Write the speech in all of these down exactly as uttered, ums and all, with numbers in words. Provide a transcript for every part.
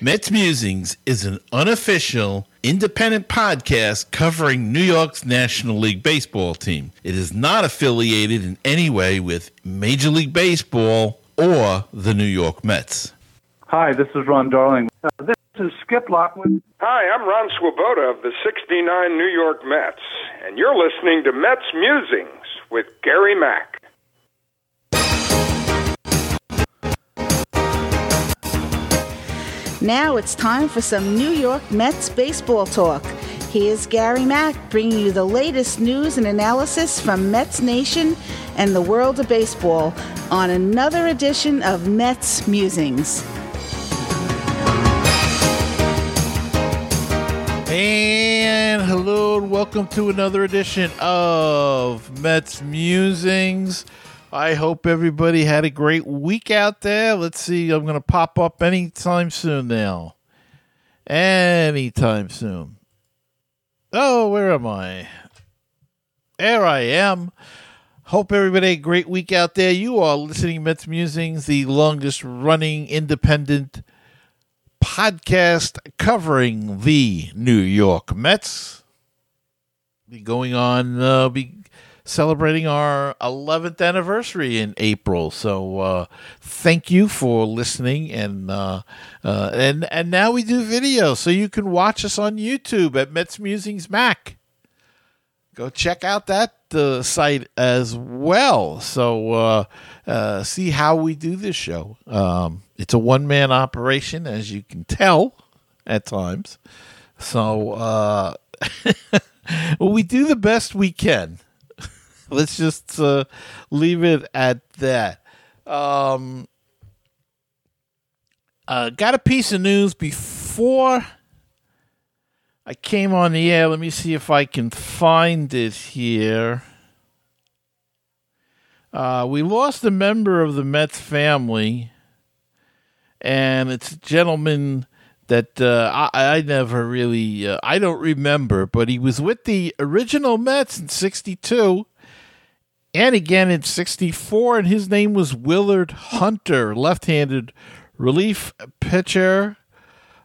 Mets Musings is an unofficial, independent podcast covering New York's National League Baseball team. It is not affiliated in any way with Major League Baseball or the New York Mets. Hi, this is Ron Darling. Uh, this is Skip Lockwood. Hi, I'm Ron Swoboda of the sixty-nine New York Mets, and you're listening to Mets Musings with Gary Mack. Now it's time for some New York Mets baseball talk. Here's Gary Mack bringing you the latest news and analysis from Mets Nation and the world of baseball on another edition of Mets Musings. And hello and welcome to another edition of Mets Musings. I hope everybody had a great week out there. Let's see. I'm going to pop up anytime soon now. Anytime soon. Oh, where am I? There I am. Hope everybody had a great week out there. You are listening to Mets Musings, the longest running independent podcast covering the New York Mets. Be going on, uh, be celebrating our eleventh anniversary in April, so uh, thank you for listening, and uh, uh, and and now we do video, so you can watch us on YouTube at Mets Musings Mac. Go check out that uh, site as well. So uh, uh, see how we do this show. Um, it's a one man operation, as you can tell at times. So uh, well, we do the best we can. Let's just uh, leave it at that. Um, uh, got a piece of news before I came on the air. Let me see if I can find it here. Uh, we lost a member of the Mets family, and it's a gentleman that uh, I, I never really, uh, I don't remember, but he was with the original Mets in sixty-two. And again in sixty-four, and his name was Willard Hunter, left-handed relief pitcher.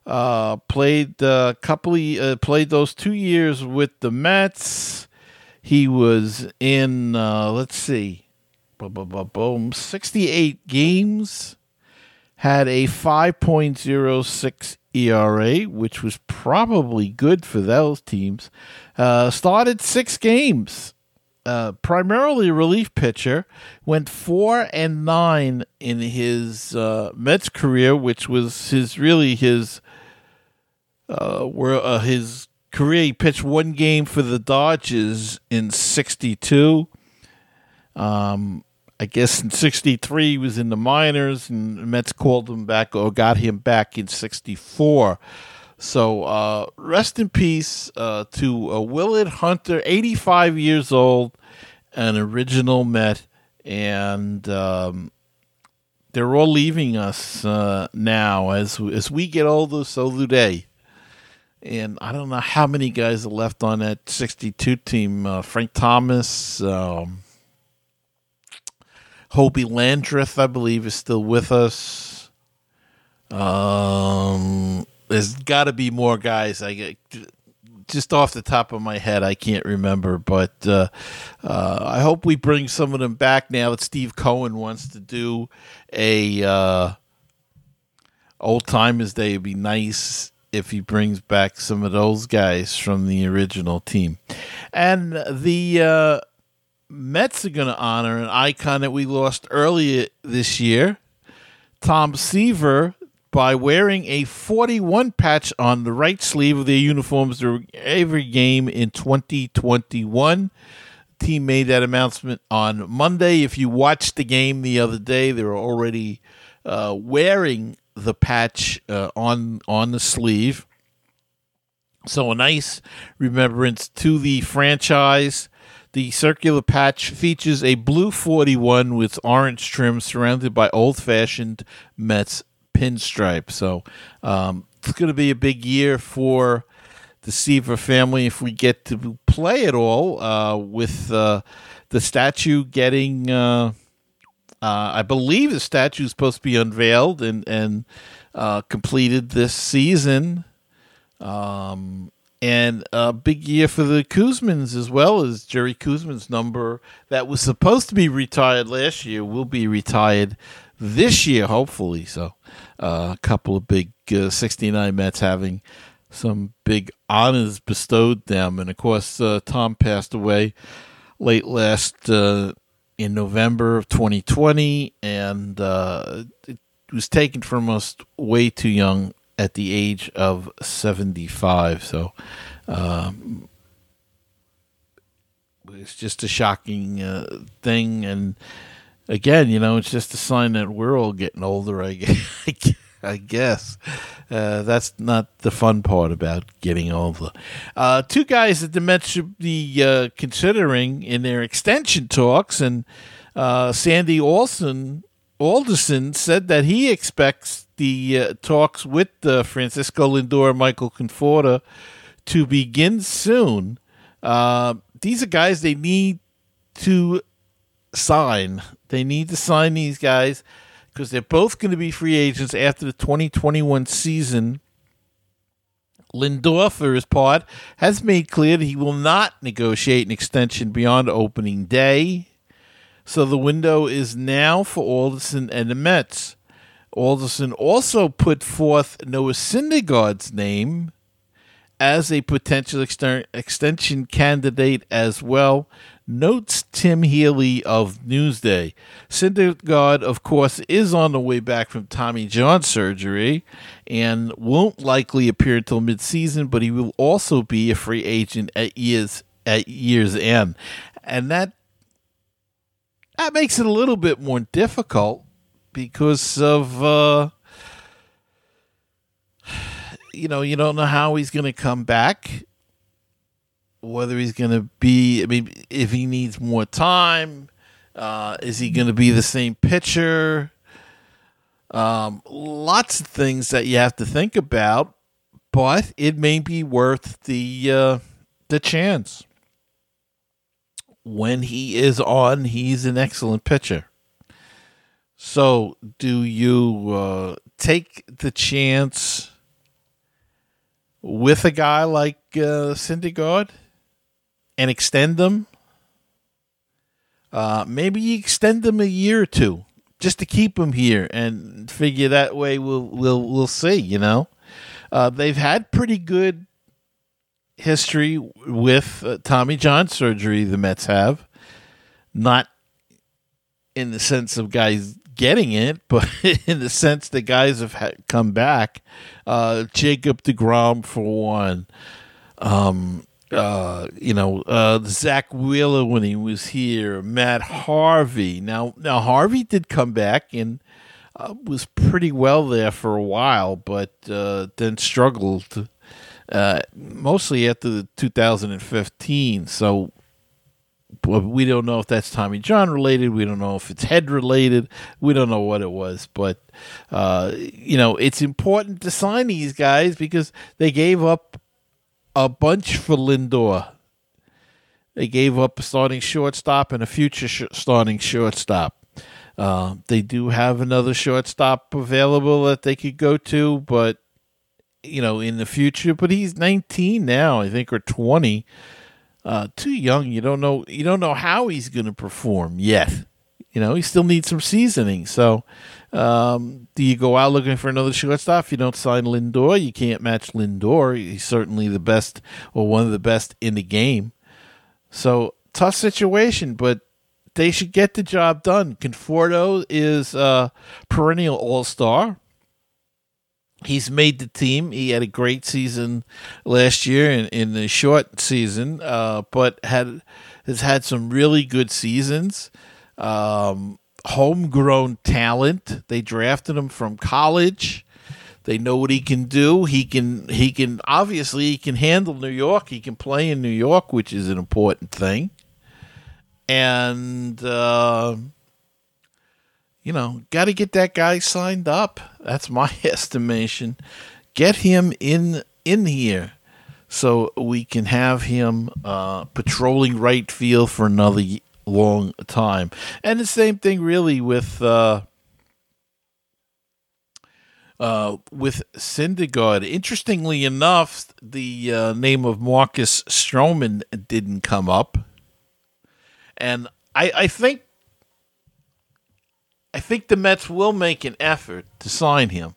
Uh, played uh, couple of, uh, played those two years with the Mets. He was in uh, let's see, boom, sixty-eight games. Had a five point oh six E R A, which was probably good for those teams. Uh, started six games. Uh, primarily a relief pitcher, went four and nine in his uh, Mets career, which was his really his uh, were, uh, his career. He pitched one game for the Dodgers in sixty-two. Um, I guess in sixty-three he was in the minors, and the Mets called him back or got him back in sixty-four. So uh, rest in peace uh, to uh, Willard Hunter, eighty-five years old, an original Met, and um, they're all leaving us uh, now. As as we get older, so do they. And I don't know how many guys are left on that sixty-two team. Uh, Frank Thomas, um, Hobie Landreth, I believe, is still with us. Um... There's got to be more guys. I get, just off the top of my head, I can't remember, but uh, uh, I hope we bring some of them back now that Steve Cohen wants to do a uh, Old Timers Day. It'd be nice if he brings back some of those guys from the original team. And the uh, Mets are going to honor an icon that we lost earlier this year, Tom Seaver, by wearing a forty-one patch on the right sleeve of their uniforms during every game in twenty twenty-one. The team made that announcement on Monday. If you watched the game the other day, they were already uh, wearing the patch uh, on on the sleeve. So a nice remembrance to the franchise. The circular patch features a blue forty-one with orange trim surrounded by old-fashioned Mets pinstripe. So um, it's going to be a big year for the Seaver family if we get to play at all, uh, with uh, the statue getting uh, Uh, I believe the statue is supposed to be unveiled and and uh, completed this season. Um, and a big year for the Kuzmins as well, as Jerry Kuzmin's number that was supposed to be retired last year will be retired this year, hopefully. So uh, a couple of big uh, sixty-nine Mets having some big honors bestowed them. And, of course, uh, Tom passed away late last uh, in November of twenty twenty, and uh, it was taken from us way too young at the age of seventy-five. So um, it's just a shocking uh, thing. And, again, you know, it's just a sign that we're all getting older, I guess. I guess uh, that's not the fun part about getting older. Uh, two guys that the Mets should be uh, considering in their extension talks, and uh, Sandy Alderson, Alderson said that he expects the uh, talks with uh, Francisco Lindor and Michael Conforto to begin soon. Uh, these are guys they need to sign. They need to sign these guys, because they're both going to be free agents after the twenty twenty-one season. Lindor, for his part, has made clear that he will not negotiate an extension beyond opening day. So the window is now for Alderson and the Mets. Alderson also put forth Noah Syndergaard's name as a potential exter- extension candidate as well, notes Tim Healy of Newsday. Syndergaard, of course, is on the way back from Tommy John surgery and won't likely appear until midseason, but he will also be a free agent at year's at year's end. And that that makes it a little bit more difficult because of uh, you know, you don't know how he's going to come back. Whether he's going to be, I mean, if he needs more time, uh, is he going to be the same pitcher? Um, lots of things that you have to think about, but it may be worth the uh, the chance. When he is on, he's an excellent pitcher. So, do you uh, take the chance with a guy like uh, Syndergaard? And extend them. Uh, maybe you extend them a year or two just to keep them here, and figure that way we'll we'll we'll see. You know, uh, they've had pretty good history with uh, Tommy John surgery. The Mets have, not in the sense of guys getting it, but in the sense that guys have ha- come back. Uh, Jacob DeGrom for one. Um, Uh, you know, uh, Zach Wheeler when he was here, Matt Harvey. Now, now Harvey did come back and uh, was pretty well there for a while, but uh, then struggled uh, mostly after the two thousand fifteen. So we don't know if that's Tommy John related. We don't know if it's head related. We don't know what it was. But, uh, you know, it's important to sign these guys because they gave up a bunch for Lindor. They gave up a starting shortstop and a future sh- starting shortstop. Uh, they do have another shortstop available that they could go to, but, you know, in the future. But he's nineteen now, I think, or twenty. Uh, too young. You don't know. You don't know how he's going to perform yet. You know, he still needs some seasoning. So, um, do you go out looking for another shortstop? You don't sign Lindor. You can't match Lindor. He's certainly the best, or one of the best in the game. So, tough situation, but they should get the job done. Conforto is a perennial all-star. He's made the team. He had a great season last year in, in the short season, uh, but had has had some really good seasons. Um, homegrown talent. They drafted him from college. They know what he can do. He can, he can, obviously he can handle New York. He can play in New York, which is an important thing. And, uh, you know, got to get that guy signed up. That's my estimation. Get him in, in here so we can have him, uh, patrolling right field for another year. long time. And the same thing really with uh, uh, with Syndergaard. Interestingly enough, the uh, name of Marcus Stroman didn't come up, and I, I think I think the Mets will make an effort to sign him.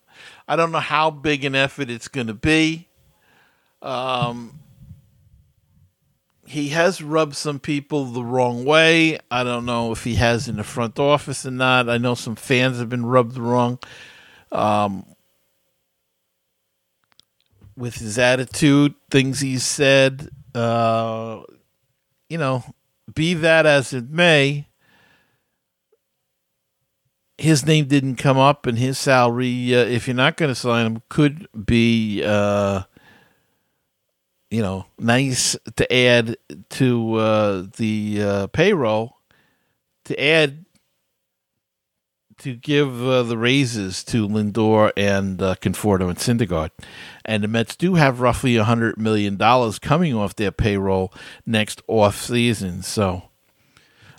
I don't know how big an effort it's going to be. Um, he has rubbed some people the wrong way. I don't know if he has in the front office or not. I know some fans have been rubbed wrong um, with his attitude, things he's said. Uh, you know, be that as it may, his name didn't come up, and his salary, uh, if you're not going to sign him, could be, uh, you know, nice to add to uh, the uh, payroll, to add, to give uh, the raises to Lindor and uh, Conforto and Syndergaard. And the Mets do have roughly one hundred million dollars coming off their payroll next off season, so...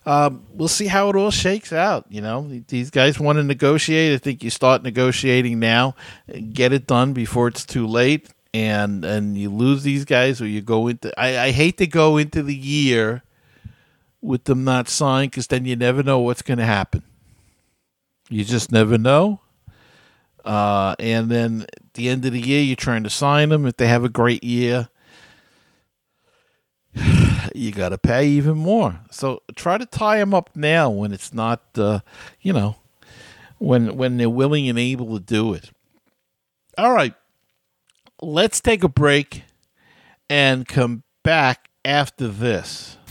Um, we'll see how it all shakes out. You know, these guys want to negotiate. I think you start negotiating now, get it done before it's too late, and and you lose these guys, or you go into. I, I hate to go into the year with them not signed, because then you never know what's going to happen. You just never know. Uh, and then at the end of the year, you're trying to sign them. If they have a great year, you got to pay even more. So try to tie them up now when it's not, uh, you know, when when they're willing and able to do it. All right, let's take a break and come back after this.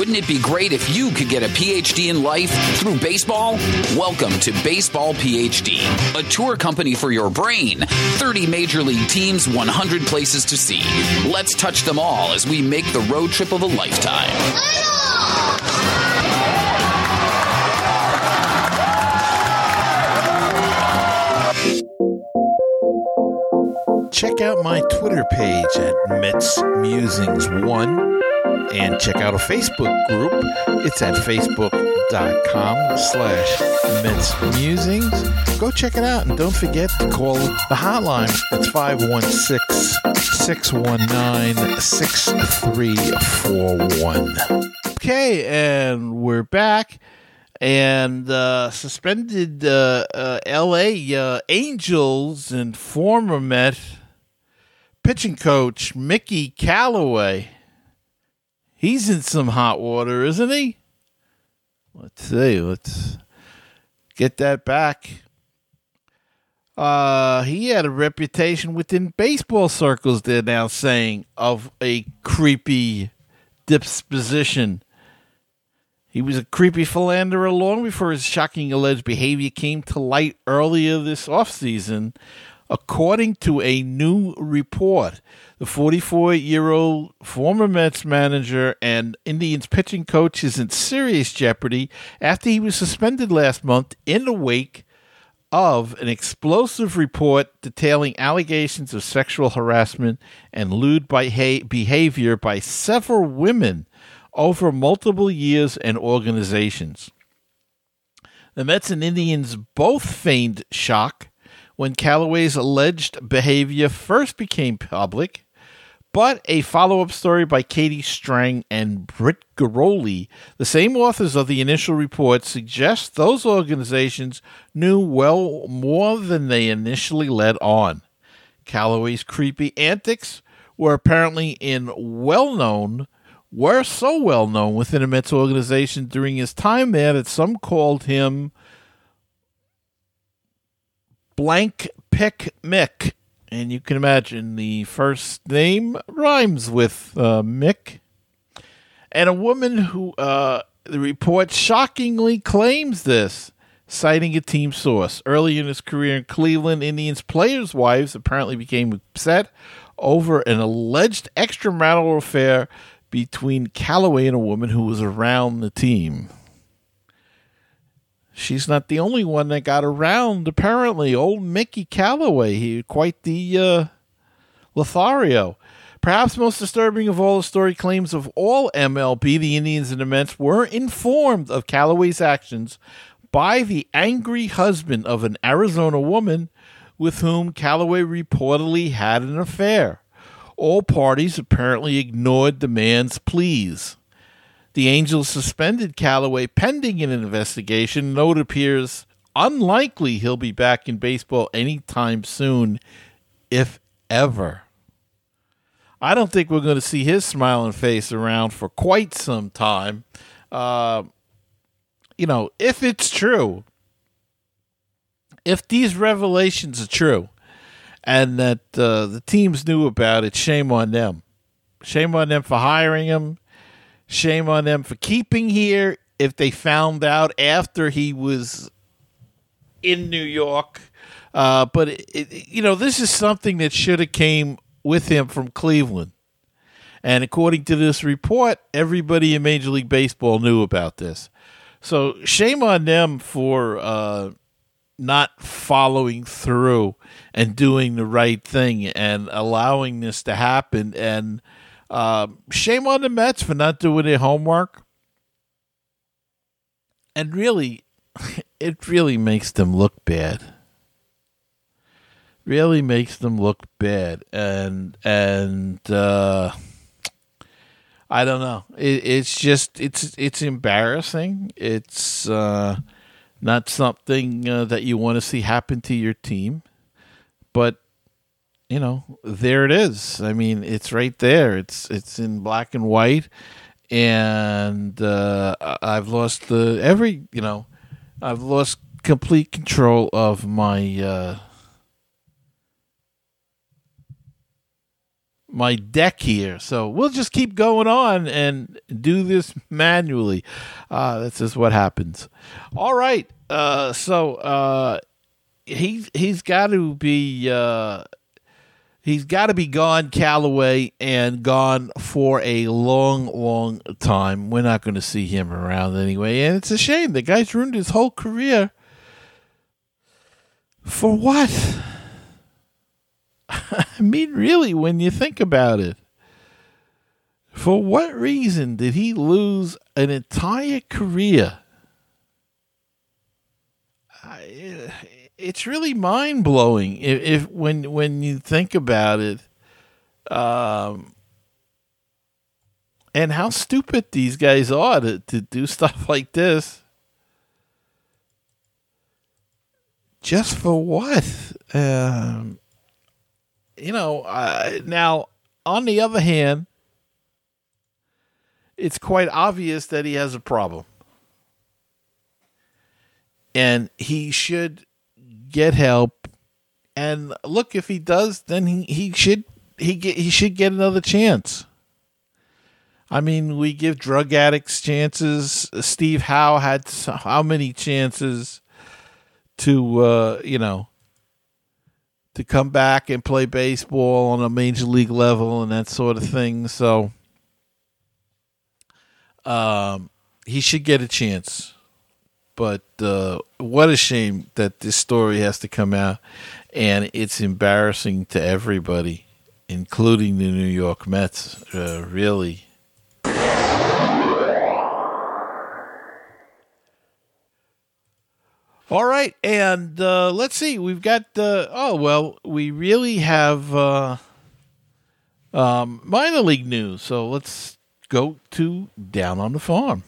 Wouldn't it be great if you could get a P H D in life through baseball? Welcome to Baseball P H D, a tour company for your brain. thirty major league teams, one hundred places to see. Let's touch them all as we make the road trip of a lifetime. Check out my Twitter page at Mets Musings one. And check out a Facebook group. It's at facebook.com slash Mets Musings. Go check it out. And don't forget to call the hotline. It's five one six, six one nine, six three four one. Okay, and we're back. And uh, suspended uh, uh, L A Uh, Angels and former Met pitching coach Mickey Callaway. He's in some hot water, isn't he? Let's see. Let's get that back. Uh, he had a reputation within baseball circles, they're now saying, of a creepy disposition. He was a creepy philanderer long before his shocking alleged behavior came to light earlier this offseason, according to a new report. The forty-four-year-old former Mets manager and Indians pitching coach is in serious jeopardy after he was suspended last month in the wake of an explosive report detailing allegations of sexual harassment and lewd behavior by several women over multiple years and organizations. The Mets and Indians both feigned shock when Callaway's alleged behavior first became public, but a follow-up story by Katie Strang and Britt Garoli, the same authors of the initial report, suggests those organizations knew well more than they initially let on. Callaway's creepy antics were apparently in well-known, were so well-known within the Mets organization during his time there that some called him Blank Pick Mick, and you can imagine the first name rhymes with uh, Mick, and a woman who uh, the report shockingly claims this. citing a team source. Early in his career in Cleveland, Indians players' wives apparently became upset over an alleged extramarital affair between Callaway and a woman who was around the team. She's not the only one that got around, apparently. Old Mickey Callaway, he quite the uh, Lothario. Perhaps most disturbing of all, the story claims of all M L B, the Indians and the Mets were informed of Callaway's actions by the angry husband of an Arizona woman with whom Callaway reportedly had an affair. All parties apparently ignored the man's pleas. The Angels suspended Callaway pending an investigation, though it appears unlikely he'll be back in baseball anytime soon, if ever. I don't think we're going to see his smiling face around for quite some time. Uh, you know, if it's true, if these revelations are true, and that uh, the teams knew about it, shame on them. Shame on them for hiring him. Shame on them for keeping here if they found out after he was in New York. Uh, but, it, it, you know, this is something that should have came with him from Cleveland. And according to this report, everybody in Major League Baseball knew about this. So shame on them for uh, not following through and doing the right thing and allowing this to happen. And Uh, shame on the Mets for not doing their homework. And really, it really makes them look bad. Really makes them look bad. And, and uh, I don't know. It, it's just, it's it's embarrassing. It's uh, not something uh, that you want to see happen to your team. But you know, there it is. I mean, it's right there. It's it's in black and white, and uh, I've lost the every. You know, I've lost complete control of my uh, my deck here. So we'll just keep going on and do this manually. Uh, that's just what happens. All right. Uh, so uh, he he's got to be. Uh, He's got to be gone, Callaway, and gone for a long, long time. We're not going to see him around anyway, and it's a shame. The guy's ruined his whole career. For what? I mean, really, when you think about it, for what reason did he lose an entire career? I... It's really mind blowing if, if when when you think about it, um, and how stupid these guys are to, to do stuff like this. Just for what? Um, you know. Uh, now, on the other hand, it's quite obvious that he has a problem, and he should get help. And look, if he does, then he, he should he get he should get another chance. I mean, we give drug addicts chances. Steve Howe had so, how many chances to uh, you know to come back and play baseball on a major league level and that sort of thing. So, um, he should get a chance. But uh, what a shame that this story has to come out, and it's embarrassing to everybody, including the New York Mets, uh, really. All right, and uh, let's see. We've got, uh, oh, well, we really have uh, um, minor league news, so let's go to Down on the Farm.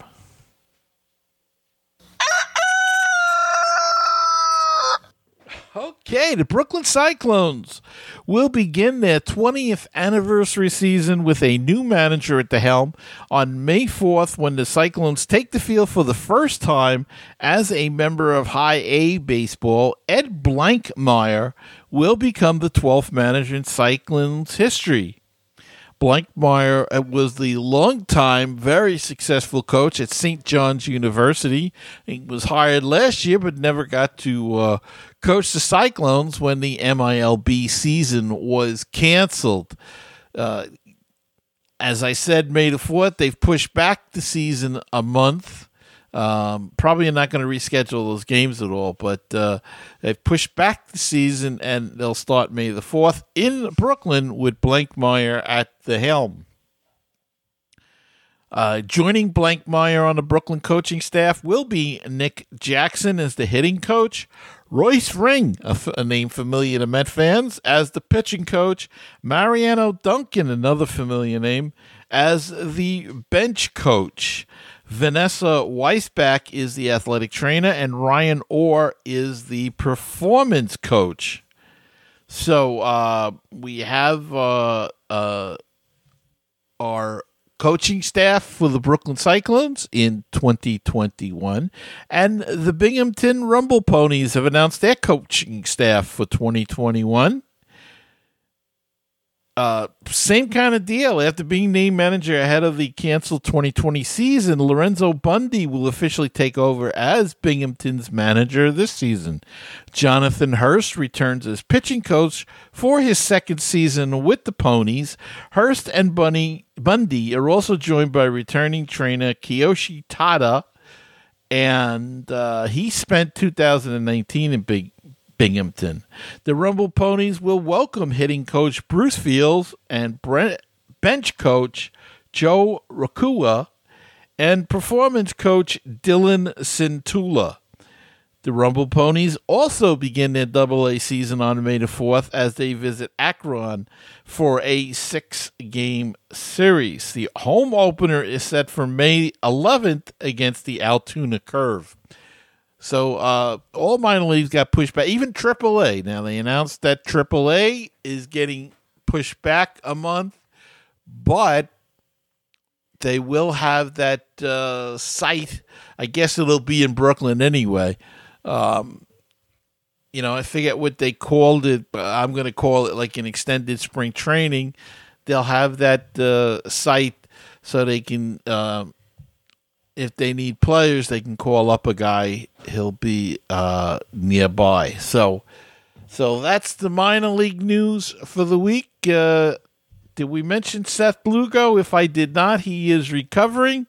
Okay, the Brooklyn Cyclones will begin their twentieth anniversary season with a new manager at the helm on May fourth when the Cyclones take the field for the first time as a member of High A baseball. Ed Blankmeyer will become the twelfth manager in Cyclones history. Blankmeyer was the longtime, very successful coach at Saint John's University. He was hired last year but never got to uh, coach the Cyclones when the M I L B season was canceled. Uh, as I said, May the fourth, they've pushed back the season a month. Um, probably not going to reschedule those games at all, but uh, they've pushed back the season, and they'll start May the fourth in Brooklyn with Blankmeyer at the helm. Uh, joining Blankmeyer on the Brooklyn coaching staff will be Nick Jackson as the hitting coach, Royce Ring, a, f- a name familiar to Met fans, as the pitching coach, Mariano Duncan, another familiar name, as the bench coach. Vanessa Weisbach is the athletic trainer, and Ryan Orr is the performance coach. So uh, we have uh, uh, our coaching staff for the Brooklyn Cyclones in twenty twenty-one, and the Binghamton Rumble Ponies have announced their coaching staff for twenty twenty-one. Uh, same kind of deal. After being named manager ahead of the canceled twenty twenty season, Lorenzo Bundy will officially take over as Binghamton's manager this season. Jonathan Hurst returns as pitching coach for his second season with the Ponies. Hurst and Bundy, Bundy are also joined by returning trainer Kiyoshi Tada, and uh, he spent two thousand nineteen in Big Binghamton. The Rumble Ponies will welcome hitting coach Bruce Fields and bench coach Joe Rakua and performance coach Dylan Sintula. The Rumble Ponies also begin their double A season on May the fourth as they visit Akron for a six-game series. The home opener is set for May eleventh against the Altoona Curve. So uh, all minor leagues got pushed back, even triple A. Now, they announced that triple A is getting pushed back a month, but they will have that uh, site. I guess it'll be in Brooklyn anyway. Um, you know, I forget what they called it, but I'm going to call it like an extended spring training. They'll have that uh, site so they can uh, – if they need players, they can call up a guy. He'll be uh, nearby. So so that's the minor league news for the week. Uh, did we mention Seth Lugo? If I did not, he is recovering.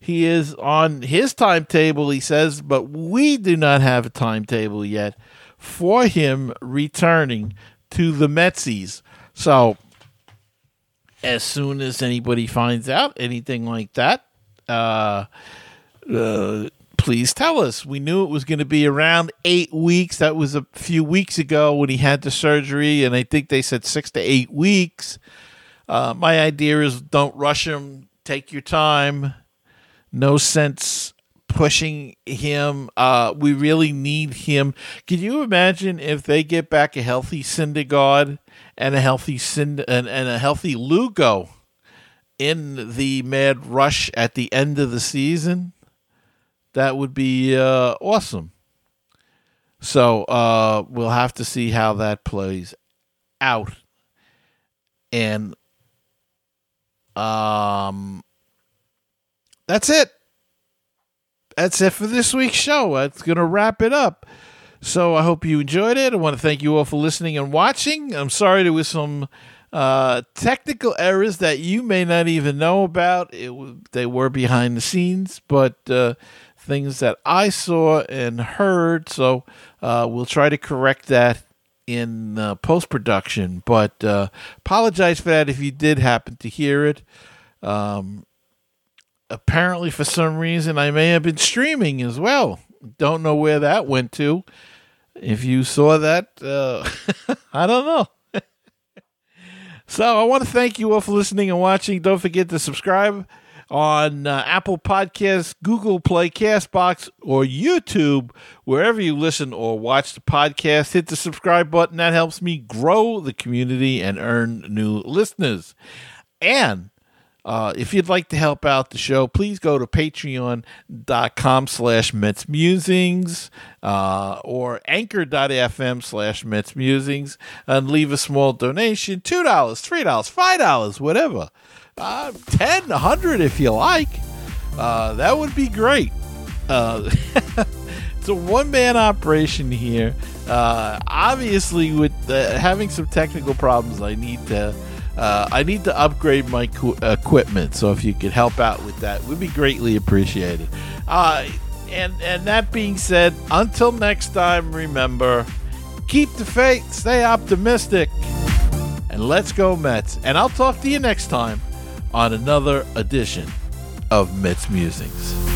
He is on his timetable, he says, but we do not have a timetable yet for him returning to the Metsies. So as soon as anybody finds out anything like that, Uh, uh, please tell us. We knew it was going to be around eight weeks. That was a few weeks ago when he had the surgery, and I think they said six to eight weeks. Uh, my idea is don't rush him. Take your time. No sense pushing him. Uh, we really need him. Can you imagine if they get back a healthy Syndergaard and a healthy Sind- and, and a healthy Lugo in the mad rush at the end of the season? That would be uh, awesome. So uh, we'll have to see how that plays out. And um, that's it. That's it for this week's show. That's going to wrap it up. So I hope you enjoyed it. I want to thank you all for listening and watching. I'm sorry there was some Uh, technical errors that you may not even know about. It w- they were behind the scenes, but uh, things that I saw and heard. So uh, we'll try to correct that in uh, post-production. But uh, apologize for that if you did happen to hear it. Um, apparently, for some reason, I may have been streaming as well. Don't know where that went to. If you saw that, uh, I don't know. So I want to thank you all for listening and watching. Don't forget to subscribe on uh, Apple Podcasts, Google Play, CastBox, or YouTube, wherever you listen or watch the podcast. Hit the subscribe button. That helps me grow the community and earn new listeners. And Uh, if you'd like to help out the show, please go to patreon.com slash Mets Musings uh, or anchor.fm slash Mets Musings and leave a small donation, two dollars, three dollars, five dollars, whatever, uh, ten, one hundred if you like. Uh, that would be great. Uh, it's a one-man operation here. Uh, obviously, with uh, having some technical problems, I need to... Uh, I need to upgrade my co- equipment, so if you could help out with that, it would be greatly appreciated. Uh, and, and that being said, until next time, remember, keep the faith, stay optimistic, and let's go Mets. And I'll talk to you next time on another edition of Mets Musings.